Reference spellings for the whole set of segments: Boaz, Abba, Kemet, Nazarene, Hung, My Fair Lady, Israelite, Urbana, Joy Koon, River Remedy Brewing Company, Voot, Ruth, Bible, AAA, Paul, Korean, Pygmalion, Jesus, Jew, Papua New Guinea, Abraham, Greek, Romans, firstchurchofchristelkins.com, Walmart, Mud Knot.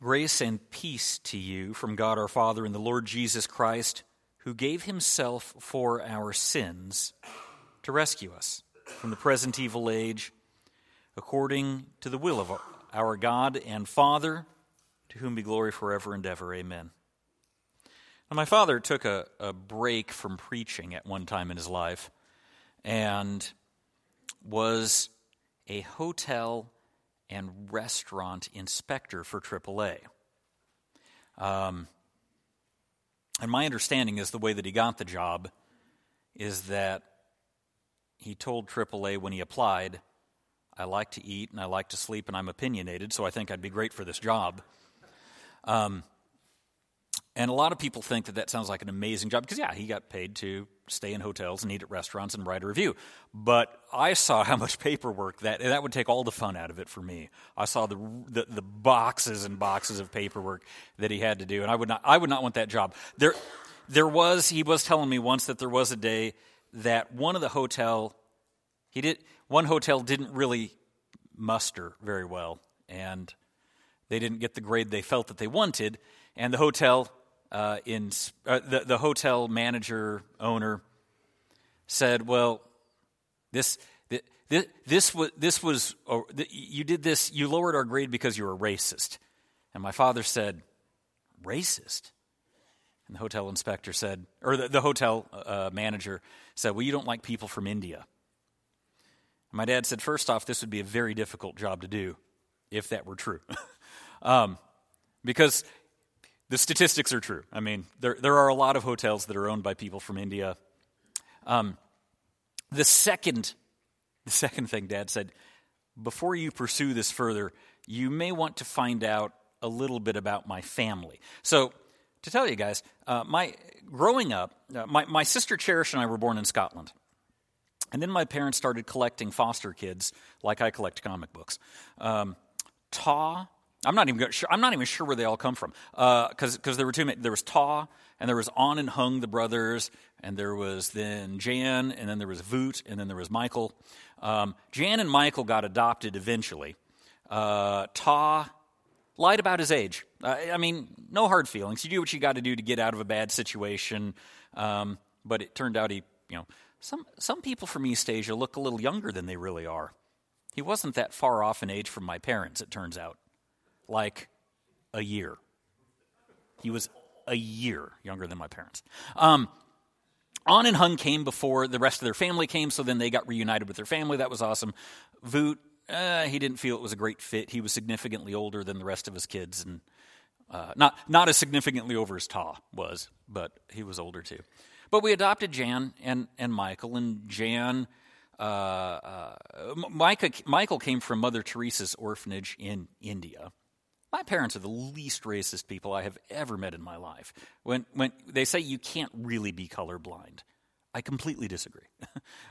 Grace and peace to you from God our Father and the Lord Jesus Christ, who gave himself for our sins to rescue us from the present evil age, according to the will of our God and Father, to whom be glory forever and ever. Amen. Now, my father took a break from preaching at one time in his life and was a hotel and restaurant inspector for AAA. And my understanding is the way that he got the job is that he told AAA when he applied, I like to eat and I like to sleep and I'm opinionated, so I think I'd be great for this job. And a lot of people think that that sounds like an amazing job because, yeah, he got paid to stay in hotels and eat at restaurants and write a review. But I saw how much paperwork that would take all the fun out of it for me. I saw the boxes and boxes of paperwork that he had to do, and I would not want that job. He was telling me once that there was a day that one hotel didn't really muster very well, and they didn't get the grade they felt that they wanted, and the hotel. The hotel manager owner said, "Well, you did this. You lowered our grade because you were racist." And my father said, "Racist?" And the hotel inspector said, or the hotel manager said, "Well, you don't like people from India." And my dad said, "First off, this would be a very difficult job to do if that were true, because." The statistics are true. I mean, there are a lot of hotels that are owned by people from India. The second thing Dad said, before you pursue this further, you may want to find out a little bit about my family. So, to tell you guys, growing up, my sister Cherish and I were born in Scotland. And then my parents started collecting foster kids, like I collect comic books. Ta... I'm not even sure where they all come from, because there were two. There was Ta, and there was On and Hung, the brothers, and there was then Jan, and then there was Voot, and then there was Michael. Jan and Michael got adopted eventually. Ta lied about his age. I mean, no hard feelings. You do what you got to do to get out of a bad situation. But it turned out some people from East Asia look a little younger than they really are. He wasn't that far off in age from my parents, it turns out. Like a year. He was a year younger than my parents. On and Hung came before the rest of their family came, so then they got reunited with their family. That was awesome. Voot, he didn't feel it was a great fit. He was significantly older than the rest of his kids, and not as significantly over as Ta was, but he was older too. But we adopted Jan and Michael, and Jan... Michael came from Mother Teresa's orphanage in India. My parents are the least racist people I have ever met in my life. When they say you can't really be colorblind, I completely disagree.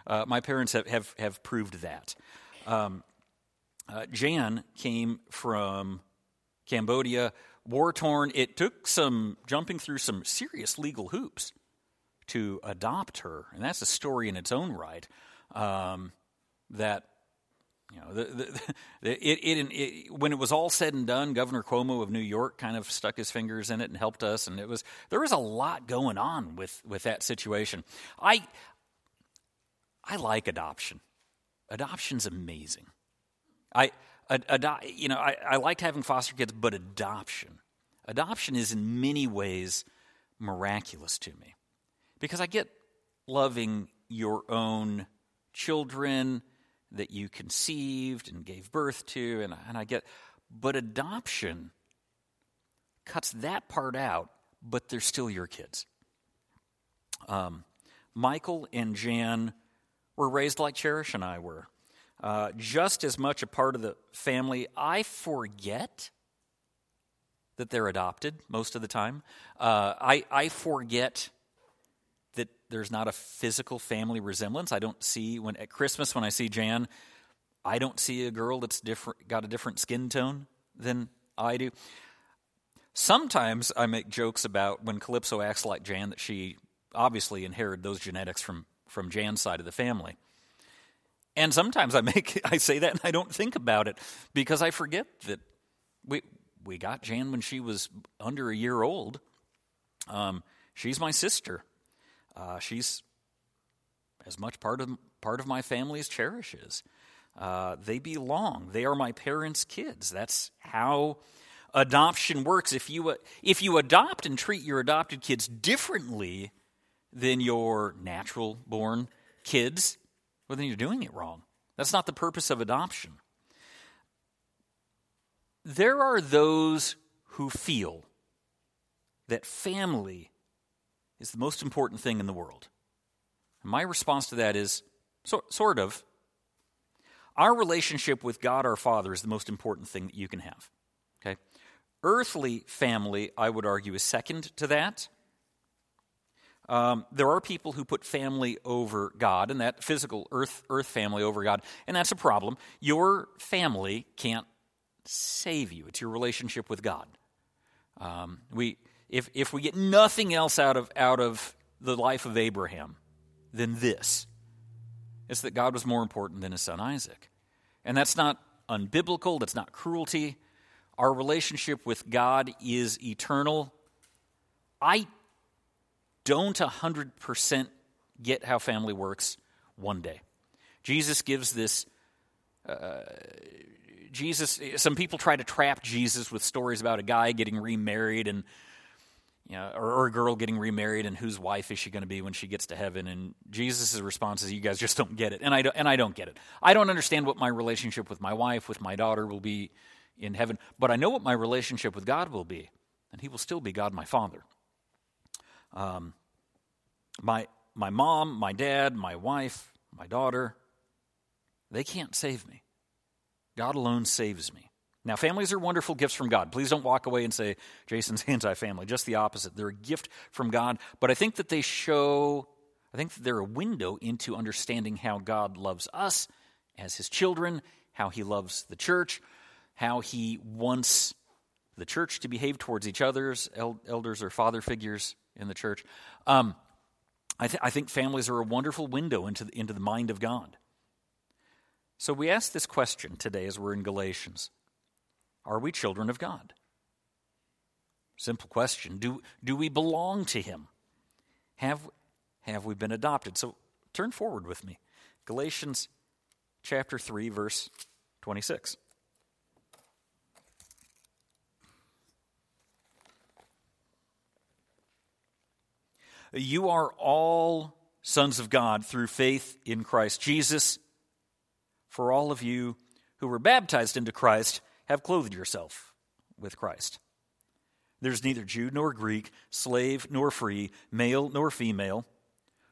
My parents have proved that. Jan came from Cambodia, war-torn. It took some jumping through some serious legal hoops to adopt her, and that's a story in its own right. When it was all said and done, Governor Cuomo of New York kind of stuck his fingers in it and helped us, and there was a lot going on with that situation. I like adoption. Adoption's amazing. I liked having foster kids, but adoption is in many ways miraculous to me because I get loving your own children that you conceived and gave birth to, and I get, but adoption cuts that part out, but they're still your kids. Michael and Jan were raised like Cherish and I were. just as much a part of the family. I forget that they're adopted most of the time. I forget that there's not a physical family resemblance. I don't see, when at Christmas when I see Jan, I don't see a girl that's different, got a different skin tone than I do. Sometimes I make jokes about when Calypso acts like Jan that she obviously inherited those genetics from Jan's side of the family. And sometimes I say that and I don't think about it because I forget that we got Jan when she was under a year old. She's my sister. She's as much part of my family as Cherish is. They belong. They are my parents' kids. That's how adoption works. If you adopt and treat your adopted kids differently than your natural-born kids, well, then you're doing it wrong. That's not the purpose of adoption. There are those who feel that family is the most important thing in the world. And my response to that is, sort of. Our relationship with God our Father is the most important thing that you can have. Okay? Earthly family, I would argue, is second to that. There are people who put family over God, and that physical earth family over God, and that's a problem. Your family can't save you. It's your relationship with God. If we get nothing else out of the life of Abraham than this, it's that God was more important than his son Isaac. And that's not unbiblical. That's not cruelty. Our relationship with God is eternal. I don't 100% get how family works one day. Jesus gives this... some people try to trap Jesus with stories about a guy getting remarried and, you know, or a girl getting remarried and whose wife is she going to be when she gets to heaven. And Jesus' response is, you guys just don't get it. And I don't get it. I don't understand what my relationship with my wife, with my daughter will be in heaven, but I know what my relationship with God will be, and he will still be God my Father. My mom, my dad, my wife, my daughter, they can't save me. God alone saves me. Now, families are wonderful gifts from God. Please don't walk away and say, Jason's anti-family. Just the opposite. They're a gift from God, but I think that they're a window into understanding how God loves us as his children, how he loves the church, how he wants the church to behave towards each other's elders or father figures in the church. I think families are a wonderful window into the mind of God. So we ask this question today as we're in Galatians. Are we children of God? Simple question. Do we belong to him? Have we been adopted? So turn forward with me. Galatians chapter 3, verse 26. You are all sons of God through faith in Christ Jesus. For all of you who were baptized into Christ have clothed yourself with Christ. There's neither Jew nor Greek, slave nor free, male nor female,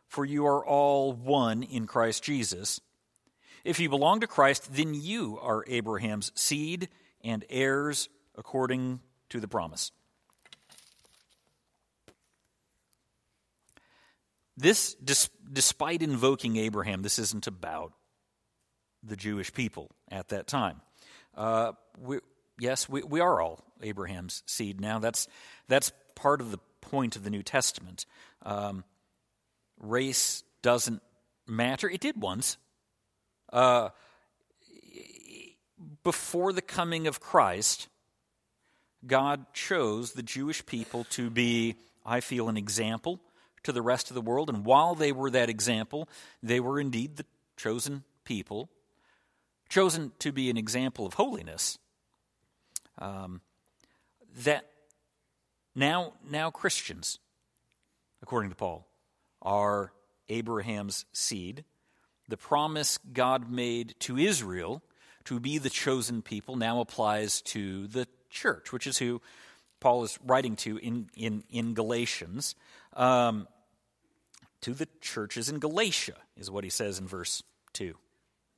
for you are all one in Christ Jesus. If you belong to Christ, then you are Abraham's seed and heirs according to the promise. This, despite invoking Abraham, this isn't about the Jewish people at that time. We are all Abraham's seed now. That's part of the point of the New Testament. Race doesn't matter. It did once. Before the coming of Christ, God chose the Jewish people to be, I feel, an example to the rest of the world. And while they were that example, they were indeed the chosen people, chosen to be an example of holiness, that now Christians, according to Paul, are Abraham's seed. The promise God made to Israel to be the chosen people now applies to the church, which is who Paul is writing to in Galatians. To the churches in Galatia is what he says in verse 2.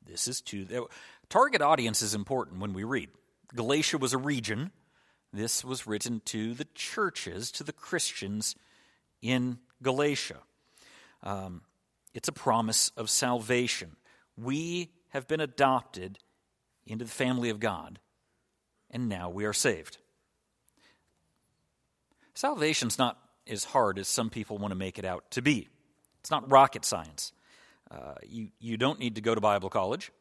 This is to... Target audience is important when we read. Galatia was a region. This was written to the churches, to the Christians in Galatia. It's a promise of salvation. We have been adopted into the family of God, and now we are saved. Salvation's not as hard as some people want to make it out to be. It's not rocket science. You don't need to go to Bible college.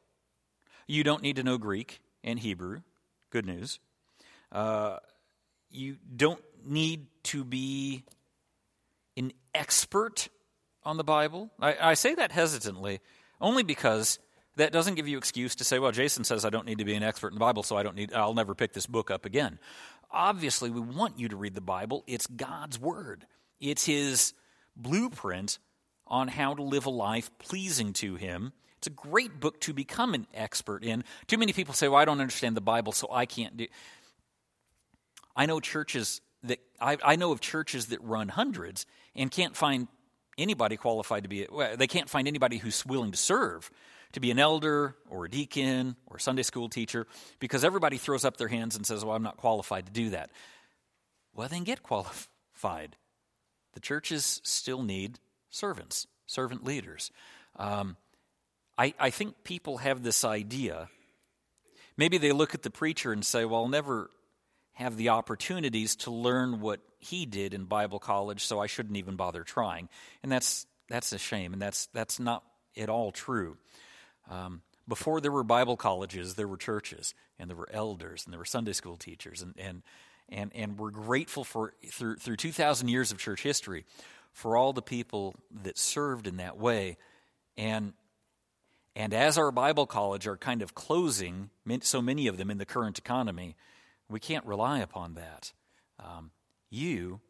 You don't need to know Greek and Hebrew. Good news. You don't need to be an expert on the Bible. I say that hesitantly only because that doesn't give you excuse to say, well, Jason says I don't need to be an expert in the Bible, so I'll never pick this book up again. Obviously, we want you to read the Bible. It's God's word. It's his blueprint on how to live a life pleasing to him. It's a great book to become an expert in. Too many people say, well, I don't understand the Bible, so I can't do... I know of churches that run hundreds and can't find anybody qualified to be... Well, they can't find anybody who's willing to serve, to be an elder or a deacon or a Sunday school teacher, because everybody throws up their hands and says, well, I'm not qualified to do that. Well, then get qualified. The churches still need servants, servant leaders. I think people have this idea. Maybe they look at the preacher and say, well, I'll never have the opportunities to learn what he did in Bible college, so I shouldn't even bother trying. And that's a shame, and that's not at all true. Before there were Bible colleges, there were churches, and there were elders, and there were Sunday school teachers, and we're grateful for through 2,000 years of church history for all the people that served in that way. And as our Bible college are kind of closing, so many of them in the current economy, we can't rely upon that. You,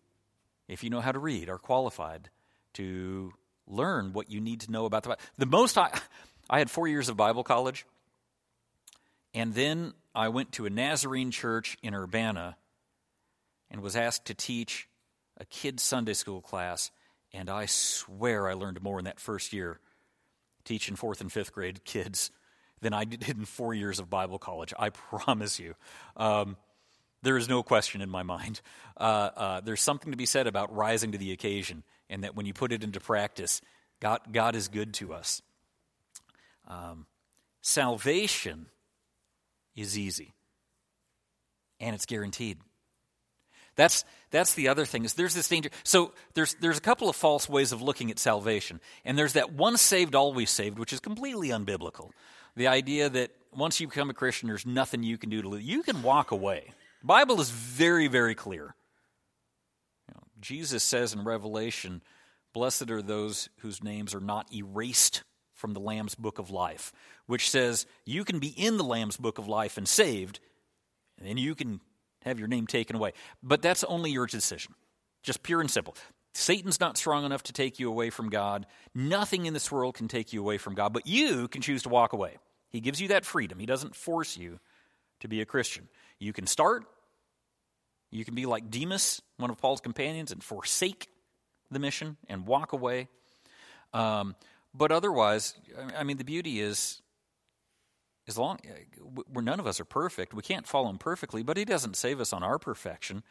if you know how to read, are qualified to learn what you need to know about the Bible. The most I had 4 years of Bible college, and then I went to a Nazarene church in Urbana and was asked to teach a kid's Sunday school class, and I swear I learned more in that first year teaching 4th and 5th grade kids than I did in 4 years of Bible college. I promise you. There is no question in my mind. There's something to be said about rising to the occasion, and that when you put it into practice, God is good to us. Salvation is easy, and it's guaranteed. That's the other thing, is there's this danger. So there's a couple of false ways of looking at salvation. And there's that once saved, always saved, which is completely unbiblical. The idea that once you become a Christian, there's nothing you can do to live. You can walk away. The Bible is very, very clear. You know, Jesus says in Revelation, blessed are those whose names are not erased from the Lamb's book of life, which says you can be in the Lamb's book of life and saved, and then you can have your name taken away. But that's only your decision, just pure and simple. Satan's not strong enough to take you away from God. Nothing in this world can take you away from God, but you can choose to walk away. He gives you that freedom. He doesn't force you to be a Christian. You can start. You can be like Demas, one of Paul's companions, and forsake the mission and walk away. But otherwise, I mean, the beauty is, as long where none of us are perfect, we can't follow him perfectly, but he doesn't save us on our perfection.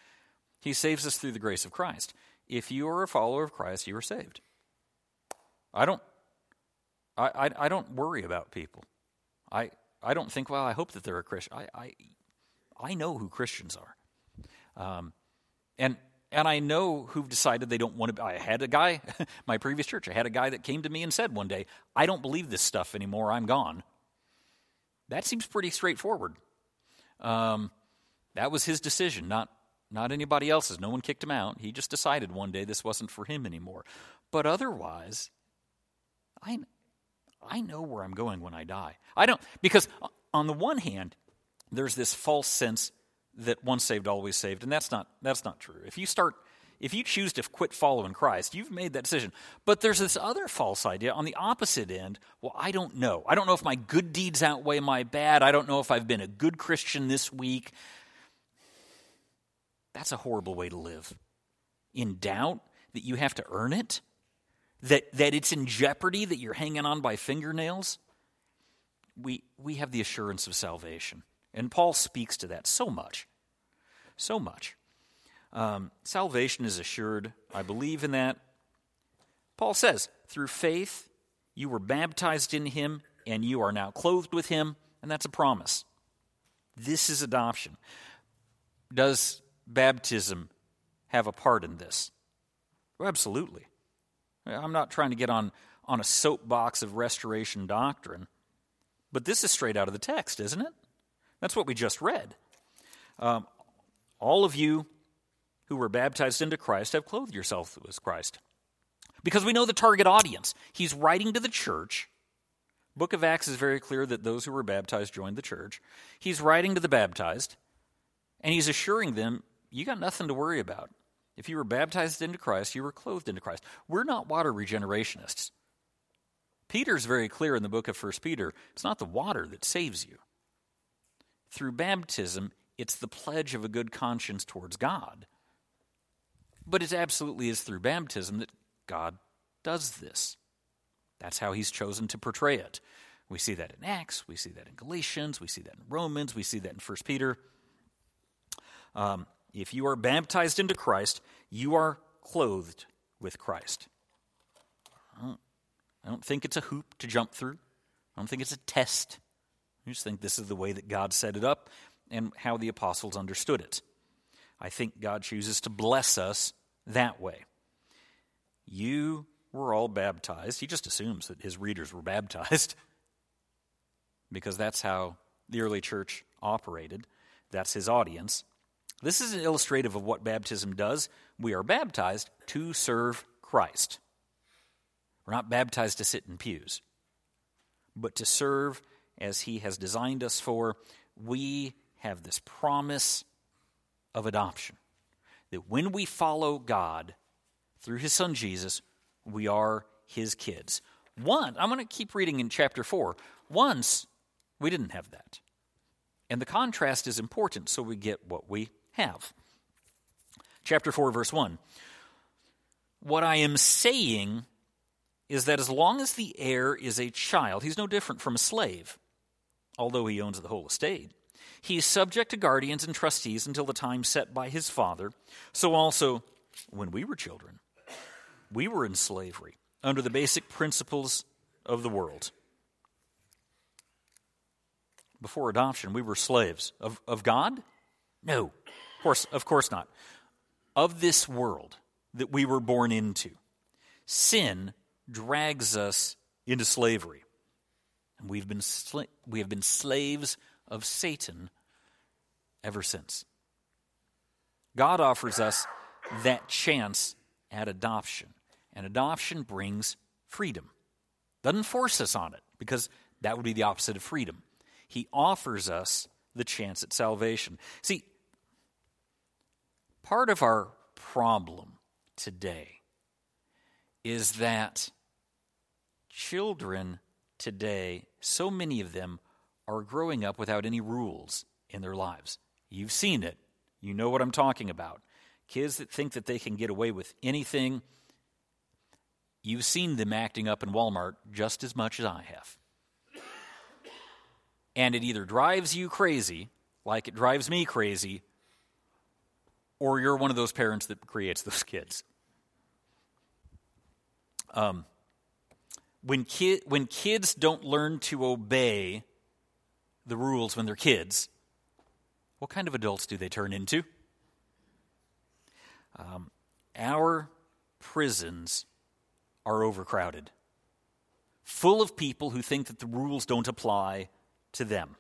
He saves us through the grace of Christ. If you are a follower of Christ, you are saved. I don't worry about people. I don't think, well, I hope that they're a Christian. I know who Christians are, and I know who've decided they don't want to be. I had a guy, my previous church. I had a guy that came to me and said one day, "I don't believe this stuff anymore. I'm gone." That seems pretty straightforward. That was his decision, not anybody else's. No one kicked him out. He just decided one day this wasn't for him anymore. But otherwise, I know where I'm going when I die. I don't, because on the one hand, there's this false sense that once saved, always saved, and that's not true. If you choose to quit following Christ, you've made that decision. But there's this other false idea on the opposite end. Well, I don't know. I don't know if my good deeds outweigh my bad. I don't know if I've been a good Christian this week. That's a horrible way to live. In doubt that you have to earn it, that it's in jeopardy, that you're hanging on by fingernails. we have the assurance of salvation. And Paul speaks to that so much, so much. Salvation is assured. I believe in that. Paul says, through faith, you were baptized in him, and you are now clothed with him, and that's a promise. This is adoption. Does baptism have a part in this? Well, absolutely. I'm not trying to get on a soapbox of restoration doctrine, but this is straight out of the text, isn't it? That's what we just read. All of you who were baptized into Christ have clothed yourself with Christ. Because we know the target audience. He's writing to the church. Book of Acts is very clear that those who were baptized joined the church. He's writing to the baptized, and he's assuring them, you got nothing to worry about. If you were baptized into Christ, you were clothed into Christ. We're not water regenerationists. Peter's very clear in the book of First Peter, it's not the water that saves you. Through baptism, it's the pledge of a good conscience towards God. But it absolutely is through baptism that God does this. That's how he's chosen to portray it. We see that in Acts. We see that in Galatians. We see that in Romans. We see that in 1 Peter. If you are baptized into Christ, you are clothed with Christ. I don't think it's a hoop to jump through. I don't think it's a test. I just think this is the way that God set it up and how the apostles understood it. I think God chooses to bless us that way. You were all baptized. He just assumes that his readers were baptized because that's how the early church operated. That's his audience. This is an illustrative of what baptism does. We are baptized to serve Christ. We're not baptized to sit in pews, but to serve as he has designed us for. We have this promise of adoption, that when we follow God through his son Jesus, we are his kids. I'm going to keep reading in chapter 4. Once, we didn't have that. And the contrast is important so we get what we have. Chapter 4, verse 1. What I am saying is that as long as the heir is a child, he's no different from a slave, although he owns the whole estate. He is subject to guardians and trustees until the time set by his father. So also, when we were children, we were in slavery under the basic principles of the world. Before adoption, we were slaves. Of God? No. Of course not. Of this world that we were born into. Sin drags us into slavery. And we have been slaves of Satan ever since. God offers us that chance at adoption. And adoption brings freedom. Doesn't force us on it, because that would be the opposite of freedom. He offers us the chance at salvation. See, part of our problem today is that children today, so many of them, are growing up without any rules in their lives. You've seen it. You know what I'm talking about. Kids that think that they can get away with anything. You've seen them acting up in Walmart just as much as I have. And it either drives you crazy, like it drives me crazy, or you're one of those parents that creates those kids. When kids don't learn to obey the rules when they're kids, what kind of adults do they turn into? Our prisons are overcrowded, full of people who think that the rules don't apply to them.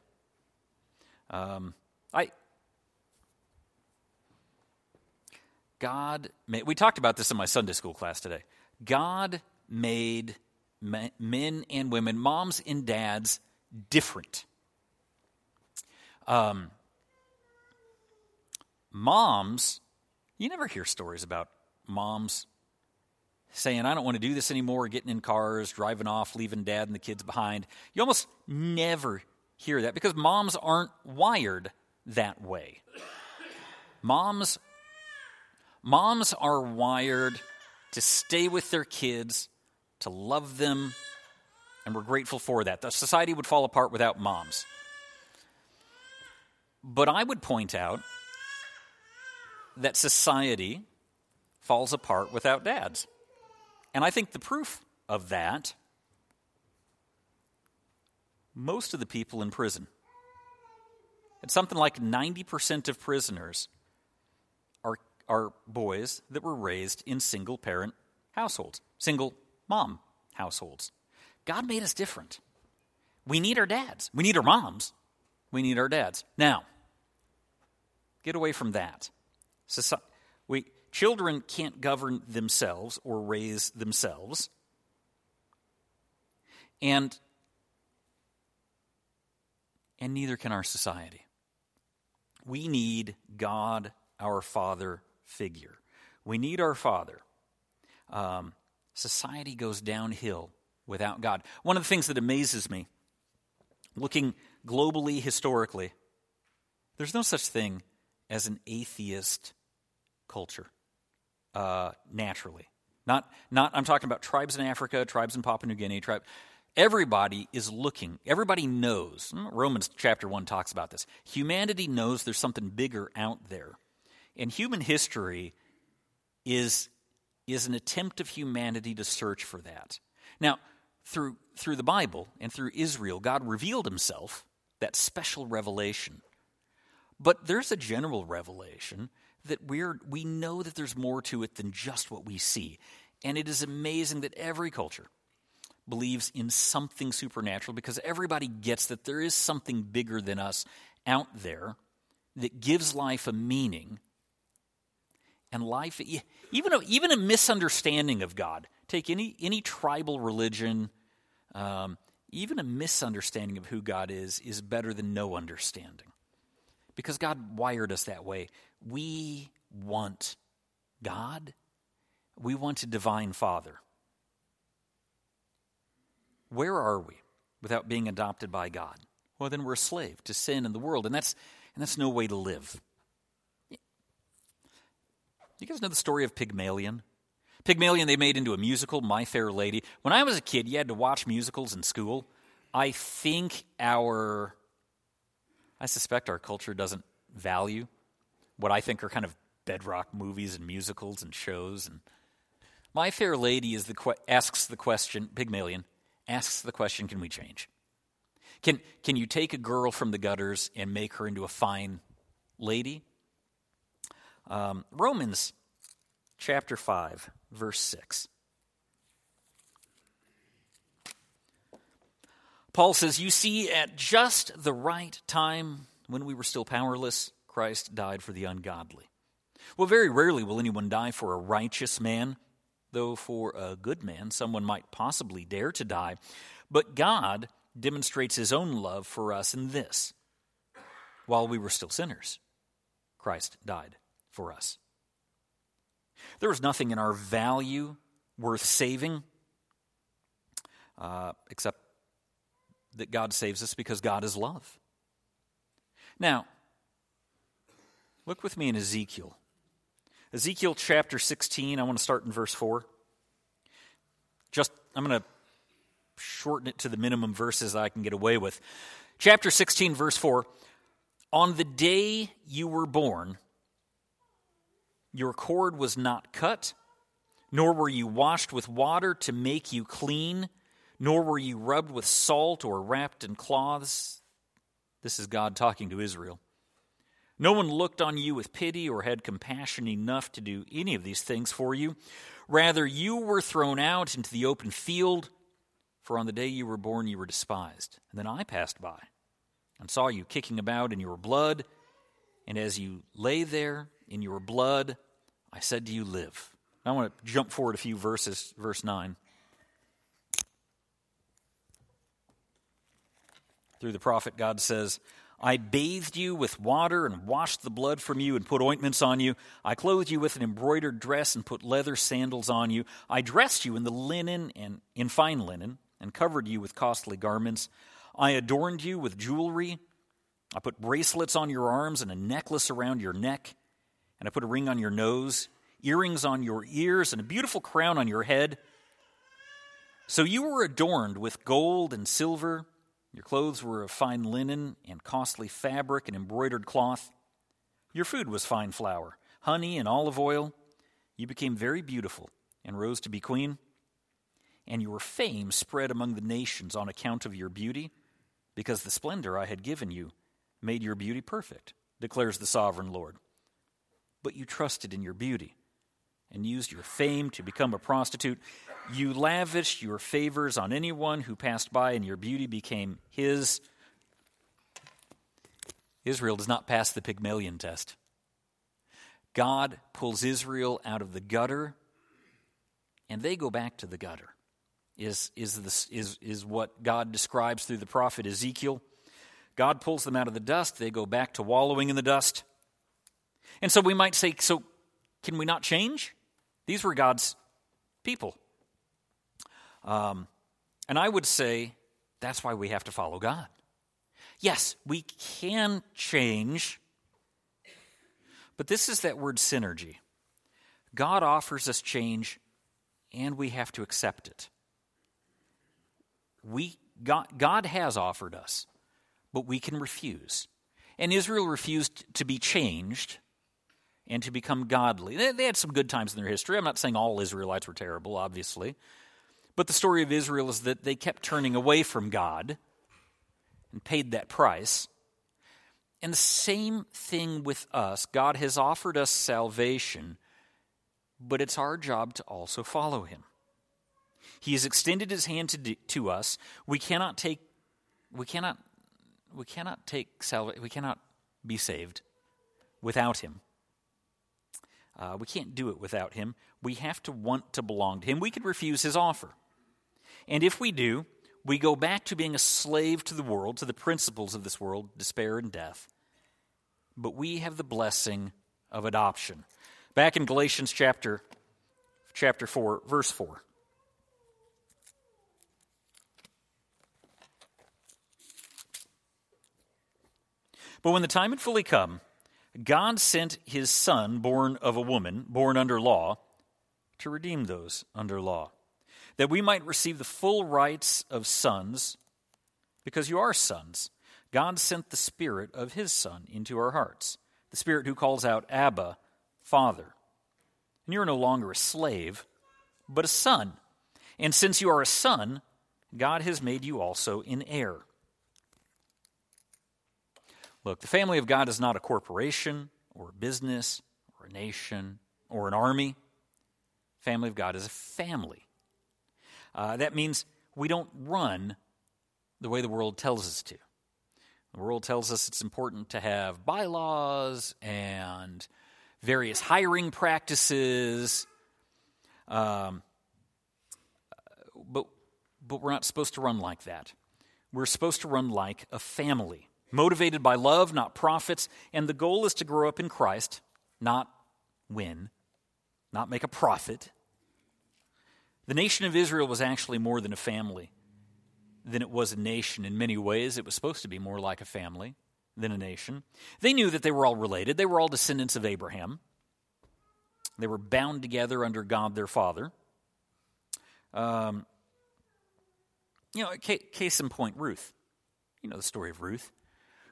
We talked about this in my Sunday school class today. God made men and women, moms and dads, different. Moms, you never hear stories about moms saying, I don't want to do this anymore, getting in cars, driving off, leaving dad and the kids behind. You almost never hear that because moms aren't wired that way. Moms are wired to stay with their kids, to love them, and we're grateful for that. The society would fall apart without moms. But I would point out that society falls apart without dads. And I think the proof of that, most of the people in prison. It's something like 90% of prisoners are boys that were raised in single-parent households, single-mom households. God made us different. We need our dads. We need our moms. We need our dads. Now, get away from that. Children can't govern themselves or raise themselves. And neither can our society. We need God, our Father figure. We need our Father. Society goes downhill without God. One of the things that amazes me, looking globally, historically, there's no such thing as an atheist culture, naturally. I'm talking about tribes in Africa, tribes in Papua New Guinea, everybody is looking. Everybody knows. Romans chapter 1 talks about this. Humanity knows there's something bigger out there. And human history is an attempt of humanity to search for that. Now, through the Bible and through Israel, God revealed himself, that special revelation. But there's a general revelation that we know that there's more to it than just what we see. And it is amazing that every culture believes in something supernatural, because everybody gets that there is something bigger than us out there that gives life a meaning. And life, even a misunderstanding of God, take any tribal religion, even a misunderstanding of who God is better than no understanding. Because God wired us that way. We want God. We want a divine Father. Where are we without being adopted by God? Well, then we're a slave to sin and the world, and that's no way to live. You guys know the story of Pygmalion? Pygmalion they made into a musical, My Fair Lady. When I was a kid, you had to watch musicals in school. I suspect our culture doesn't value what I think are kind of bedrock movies and musicals and shows. And My Fair Lady Pygmalion asks the question, can we change? Can you take a girl from the gutters and make her into a fine lady? Romans chapter 5, verse 6. Paul says, you see, at just the right time, when we were still powerless, Christ died for the ungodly. Well, very rarely will anyone die for a righteous man, though for a good man, someone might possibly dare to die. But God demonstrates his own love for us in this: while we were still sinners, Christ died for us. There was nothing in our value worth saving, except that God saves us because God is love. Now, look with me in Ezekiel. Ezekiel chapter 16, I want to start in verse 4. I'm going to shorten it to the minimum verses I can get away with. Chapter 16, verse 4. On the day you were born, your cord was not cut, nor were you washed with water to make you clean, nor were you rubbed with salt or wrapped in cloths. This is God talking to Israel. No one looked on you with pity or had compassion enough to do any of these things for you. Rather, you were thrown out into the open field, for on the day you were born you were despised. And then I passed by and saw you kicking about in your blood, and as you lay there in your blood, I said to you, live. I want to jump forward a few verses, verse 9. Through the prophet, God says, I bathed you with water and washed the blood from you and put ointments on you. I clothed you with an embroidered dress and put leather sandals on you. I dressed you in fine linen and covered you with costly garments. I adorned you with jewelry. I put bracelets on your arms and a necklace around your neck. And I put a ring on your nose, earrings on your ears, and a beautiful crown on your head. So you were adorned with gold and silver. Your clothes were of fine linen and costly fabric and embroidered cloth. Your food was fine flour, honey, and olive oil. You became very beautiful and rose to be queen. And your fame spread among the nations on account of your beauty, because the splendor I had given you made your beauty perfect, declares the sovereign Lord. But you trusted in your beauty and used your fame to become a prostitute. You lavished your favors on anyone who passed by, and your beauty became his. Israel does not pass the Pygmalion test. God pulls Israel out of the gutter, and they go back to the gutter, is what God describes through the prophet Ezekiel. God pulls them out of the dust. They go back to wallowing in the dust. And so we might say, so can we not change? These were God's people. And I would say that's why we have to follow God. Yes, we can change, but this is that word synergy. God offers us change, and we have to accept it. God has offered us, but we can refuse. And Israel refused to be changed and to become godly. They had some good times in their history. I'm not saying all Israelites were terrible, obviously. But the story of Israel is that they kept turning away from God and paid that price. And the same thing with us. God has offered us salvation, but it's our job to also follow him. He has extended his hand to us. We cannot be saved without him. We can't do it without him. We have to want to belong to him. We could refuse his offer. And if we do, we go back to being a slave to the world, to the principles of this world, despair and death. But we have the blessing of adoption. Back in Galatians chapter 4, verse 4. But when the time had fully come, God sent his son, born of a woman, born under law, to redeem those under law, that we might receive the full rights of sons, because you are sons. God sent the Spirit of his Son into our hearts, the Spirit who calls out, Abba, Father. And you are no longer a slave, but a son. And since you are a son, God has made you also an heir. Look, the family of God is not a corporation or a business or a nation or an army. The family of God is a family. That means we don't run the way the world tells us to. The world tells us it's important to have bylaws and various hiring practices, but we're not supposed to run like that. We're supposed to run like a family. Motivated by love, not profits, and the goal is to grow up in Christ, not win, not make a profit. The nation of Israel was actually more than a family than it was a nation. In many ways, it was supposed to be more like a family than a nation. They knew that they were all related. They were all descendants of Abraham. They were bound together under God their Father. Case in point, Ruth. You know the story of Ruth,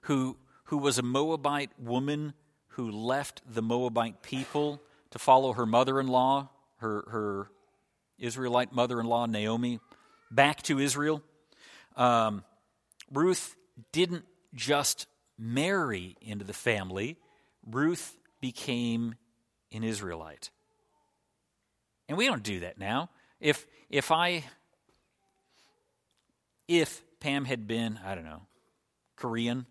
who was a Moabite woman who left the Moabite people to follow her mother-in-law, her Israelite mother-in-law, Naomi, back to Israel. Ruth didn't just marry into the family. Ruth became an Israelite. And we don't do that now. If Pam had been, I don't know, Korean,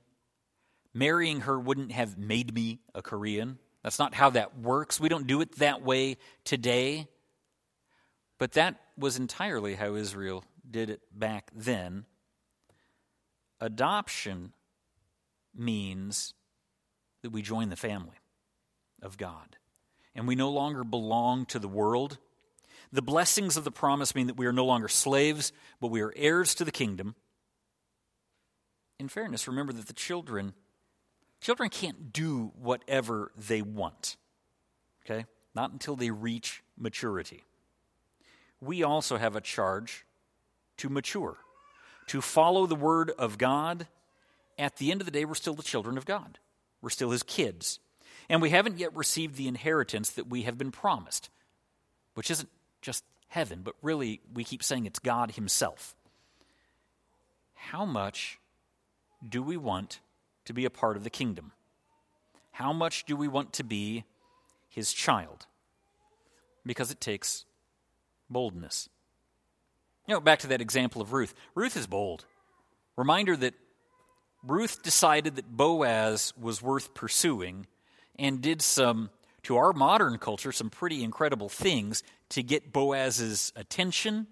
marrying her wouldn't have made me a Korean. That's not how that works. We don't do it that way today. But that was entirely how Israel did it back then. Adoption means that we join the family of God, and we no longer belong to the world. The blessings of the promise mean that we are no longer slaves, but we are heirs to the kingdom. In fairness, remember that the children can't do whatever they want, okay? Not until they reach maturity. We also have a charge to mature, to follow the word of God. At the end of the day, we're still the children of God. We're still his kids. And we haven't yet received the inheritance that we have been promised, which isn't just heaven, but really we keep saying it's God himself. How much do we want to be a part of the kingdom? How much do we want to be his child? Because it takes boldness. You know, back to that example of Ruth. Ruth is bold. Reminder that Ruth decided that Boaz was worth pursuing and did some, to our modern culture, some pretty incredible things to get Boaz's attention,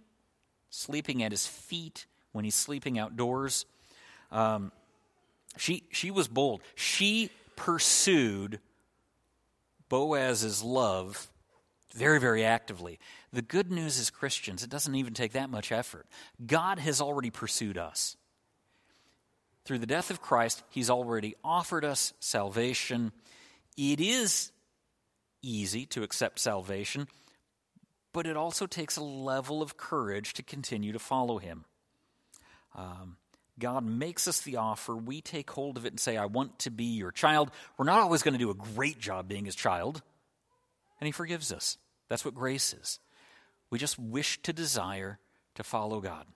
sleeping at his feet when he's sleeping outdoors. She was bold. She pursued Boaz's love very, very actively. The good news is, Christians, it doesn't even take that much effort. God has already pursued us. Through the death of Christ, he's already offered us salvation. It is easy to accept salvation, but it also takes a level of courage to continue to follow him. God makes us the offer. We take hold of it and say, I want to be your child. We're not always going to do a great job being his child, and he forgives us. That's what grace is. We just wish to desire to follow God.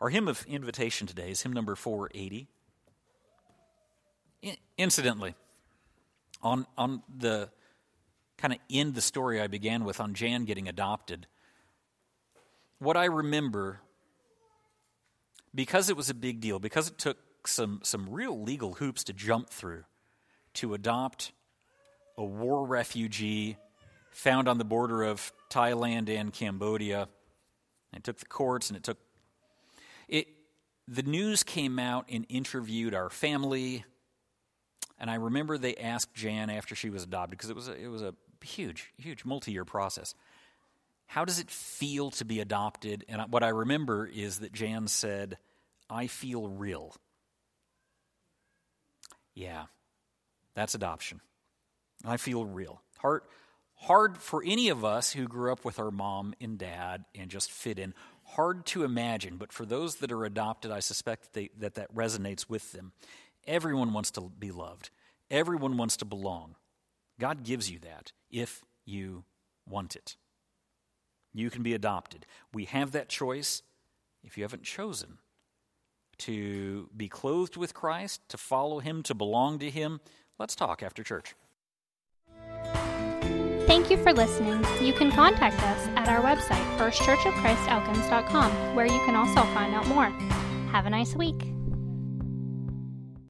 Our hymn of invitation today is hymn number 480. Incidentally, on the kind of end the story I began with on Jan getting adopted, what I remember, because it was a big deal, because it took some real legal hoops to jump through to adopt a war refugee found on the border of Thailand and Cambodia, it took the courts and it took the news came out and interviewed our family, and I remember they asked Jan after she was adopted, because it was a huge, huge multi-year process. How does it feel to be adopted? And what I remember is that Jan said, I feel real. Yeah, that's adoption. I feel real. Hard for any of us who grew up with our mom and dad and just fit in. Hard to imagine, but for those that are adopted, I suspect that resonates with them. Everyone wants to be loved. Everyone wants to belong. God gives you that if you want it. You can be adopted. We have that choice. If you haven't chosen to be clothed with Christ, to follow him, to belong to him, let's talk after church. Thank you for listening. You can contact us at our website, firstchurchofchristelkins.com, where you can also find out more. Have a nice week.